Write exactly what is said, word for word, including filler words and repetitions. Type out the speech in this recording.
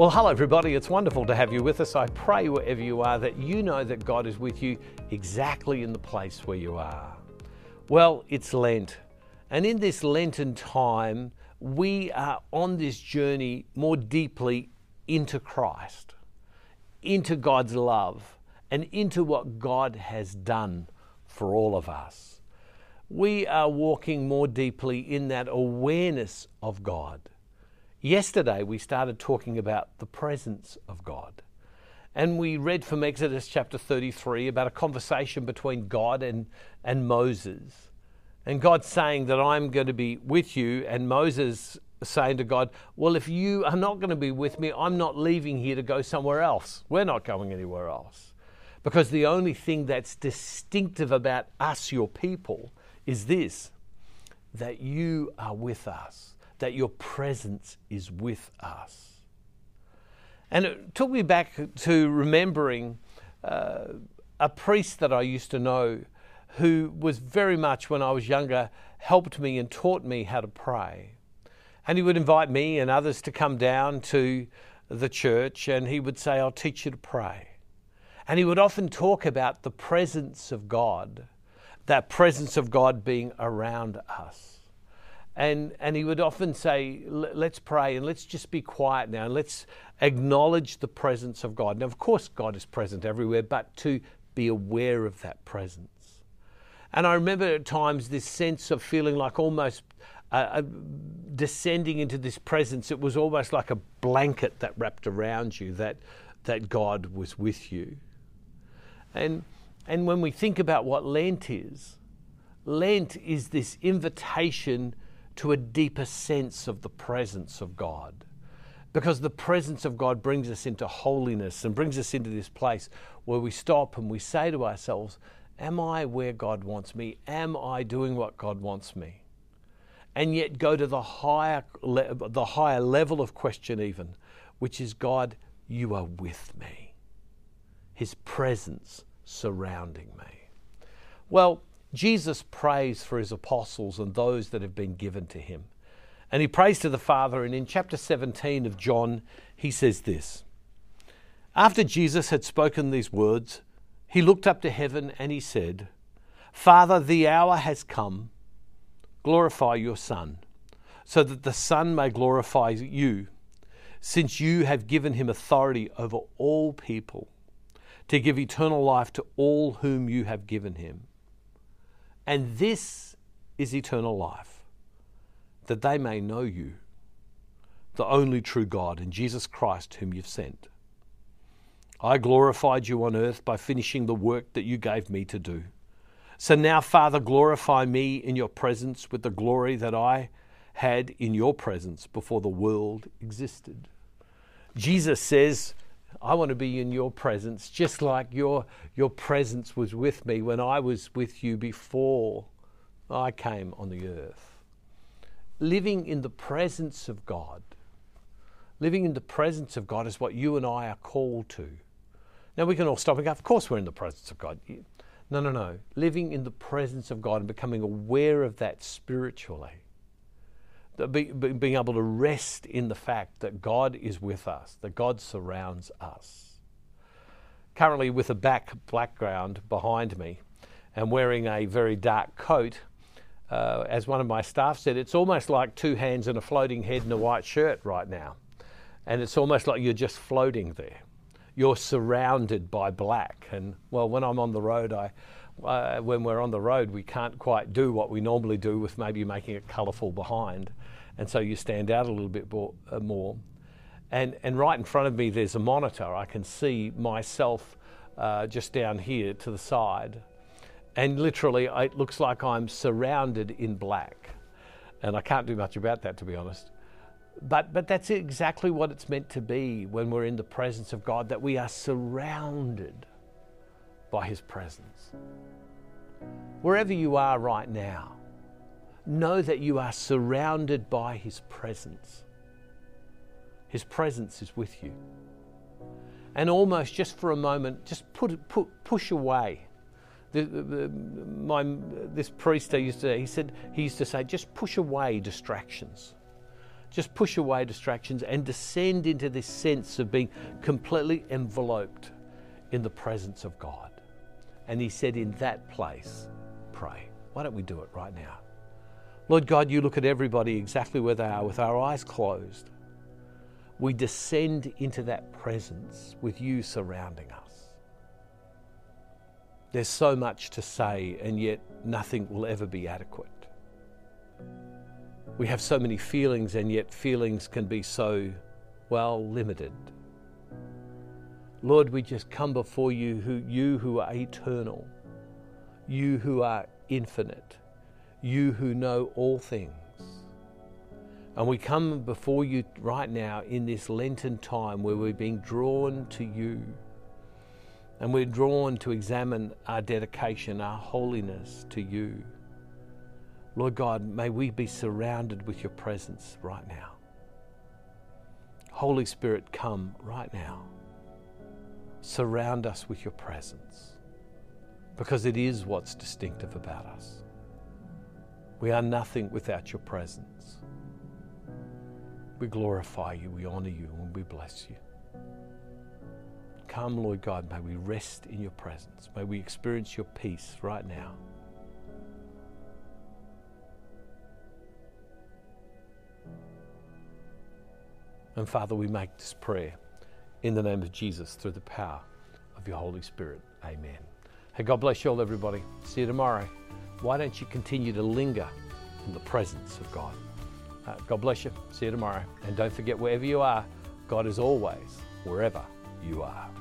Well, hello everybody, it's wonderful to have you with us. I pray wherever you are that you know that God is with you exactly in the place where you are. Well, it's Lent, and in this Lenten time, we are on this journey more deeply into Christ, into God's love, and into what God has done for all of us. We are walking more deeply in that awareness of God. Yesterday, we started talking about the presence of God. And we read from Exodus chapter thirty-three about a conversation between God and, and Moses. And God saying that I'm going to be with you, and Moses saying to God, well, if you are not going to be with me, I'm not leaving here to go somewhere else. We're not going anywhere else. Because the only thing that's distinctive about us, your people, is this, that you are with us, that your presence is with us. And it took me back to remembering uh, a priest that I used to know who was very much, when I was younger, helped me and taught me how to pray. And he would invite me and others to come down to the church, and he would say, I'll teach you to pray. And he would often talk about the presence of God, that presence of God being around us. And and he would often say, let's pray and let's just be quiet now. And let's acknowledge the presence of God. Now, of course, God is present everywhere, but to be aware of that presence. And I remember at times this sense of feeling like almost uh, descending into this presence. It was almost like a blanket that wrapped around you, that that God was with you. And and when we think about what Lent is, Lent is this invitation to a deeper sense of the presence of God, because the presence of God brings us into holiness and brings us into this place where we stop and we say to ourselves, am I where God wants me? Am I doing what God wants me? And yet go to the higher, le- the higher level of question even, which is, God, you are with me. His presence surrounding me. Well, Jesus prays for his apostles and those that have been given to him. And he prays to the Father, and in chapter seventeen of John, he says this. After Jesus had spoken these words, he looked up to heaven and he said, Father, the hour has come. Glorify your Son, so that the Son may glorify you, since you have given him authority over all people, to give eternal life to all whom you have given him. And this is eternal life, that they may know you, the only true God, and Jesus Christ whom you've sent. I glorified you on earth by finishing the work that you gave me to do. So now, Father, glorify me in your presence with the glory that I had in your presence before the world existed. Jesus says, I want to be in your presence, just like your, your presence was with me when I was with you before I came on the earth. Living in the presence of God. Living in the presence of God is what you and I are called to. Now, we can all stop and go, of course we're in the presence of God. No, no, no. Living in the presence of God and becoming aware of that spiritually. Being able to rest in the fact that God is with us, that God surrounds us. Currently, with a back background behind me and wearing a very dark coat, uh, as one of my staff said, it's almost like two hands and a floating head and a white shirt right now. And it's almost like you're just floating there. You're surrounded by black. And well, when I'm on the road, I Uh, when we're on the road, we can't quite do what we normally do with maybe making it colourful behind. And so you stand out a little bit bo- uh, more. And, and right in front of me, there's a monitor. I can see myself uh, just down here to the side. And literally, I, it looks like I'm surrounded in black. And I can't do much about that, to be honest. But, but that's exactly what it's meant to be when we're in the presence of God, that we are surrounded by his presence. Wherever you are right now, know that you are surrounded by his presence. His presence is with you. And almost just for a moment, just put, put push away. The, the, the, my, this priest I used to, he said, he used to say, just push away distractions. just push away distractions and descend into this sense of being completely enveloped in the presence of God. And he said, in that place, pray. Why don't we do it right now? Lord God, you look at everybody exactly where they are with our eyes closed. We descend into that presence with you surrounding us. There's so much to say, and yet nothing will ever be adequate. We have so many feelings, and yet feelings can be so, well, limited. Lord, we just come before you, who, you who are eternal, you who are infinite, you who know all things. And we come before you right now in this Lenten time where we're being drawn to you, and we're drawn to examine our dedication, our holiness to you. Lord God, may we be surrounded with your presence right now. Holy Spirit, come right now. Surround us with your presence, because it is what's distinctive about us. We are nothing without your presence. We glorify you, we honor you, and we bless you. Come, Lord God, may we rest in your presence. May we experience your peace right now. And Father, we make this prayer in the name of Jesus through the power of your Holy Spirit. Amen. Hey, God bless you all, everybody. See you tomorrow. Why don't you continue to linger in the presence of God? Uh, God bless you. See you tomorrow. And don't forget, wherever you are, God is always wherever you are.